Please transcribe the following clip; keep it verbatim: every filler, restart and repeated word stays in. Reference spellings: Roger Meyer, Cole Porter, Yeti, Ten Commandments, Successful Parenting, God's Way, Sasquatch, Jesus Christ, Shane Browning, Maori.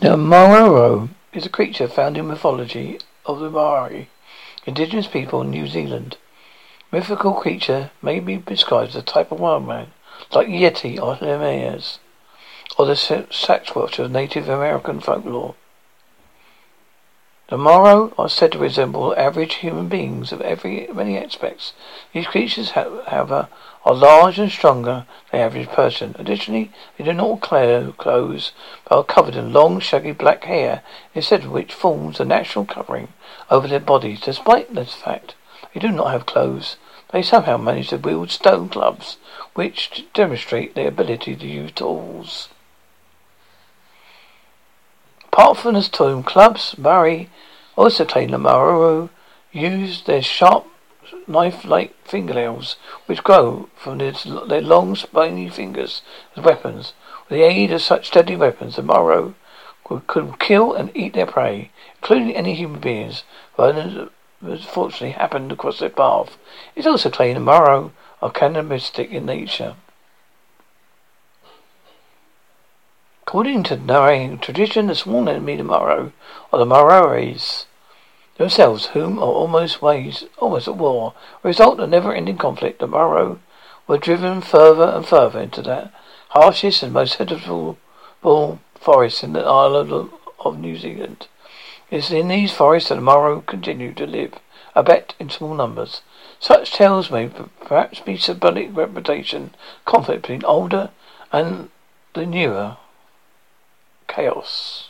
The Maoro is a creature found in mythology of the Maori, indigenous people in New Zealand. Mythical creature may be described as a type of wild man, like Yeti or Lemurs, or the Sasquatch of Native American folklore. The Maori are said to resemble average human beings of every many aspects. These creatures, however, are large and stronger than the average person. Additionally, they do not wear clothes, but are covered in long, shaggy black hair, instead of which forms a natural covering over their bodies. Despite this fact, they do not have clothes. They somehow manage to wield stone clubs, which demonstrate their ability to use tools. Apart from the stone clubs, Maori, also tamed the Maoro, use their sharp knife-like fingernails, which grow from their, their long, spiny fingers, as weapons. With the aid of such deadly weapons, the Maoro could, could kill and eat their prey, including any human beings who unfortunately happened across their path. It's also claimed the Maoro are cannibalistic in nature. According to Maori tradition, the sworn enemy of the Maori are the Maoris themselves, whom are almost ways, almost at war. As a result of never-ending conflict, the Maori were driven further and further into the harshest and most habitable forests in the island of New Zealand. It is in these forests that the Maori continue to live, albeit in small numbers. Such tales may perhaps be symbolic representation, conflict between older and the newer chaos.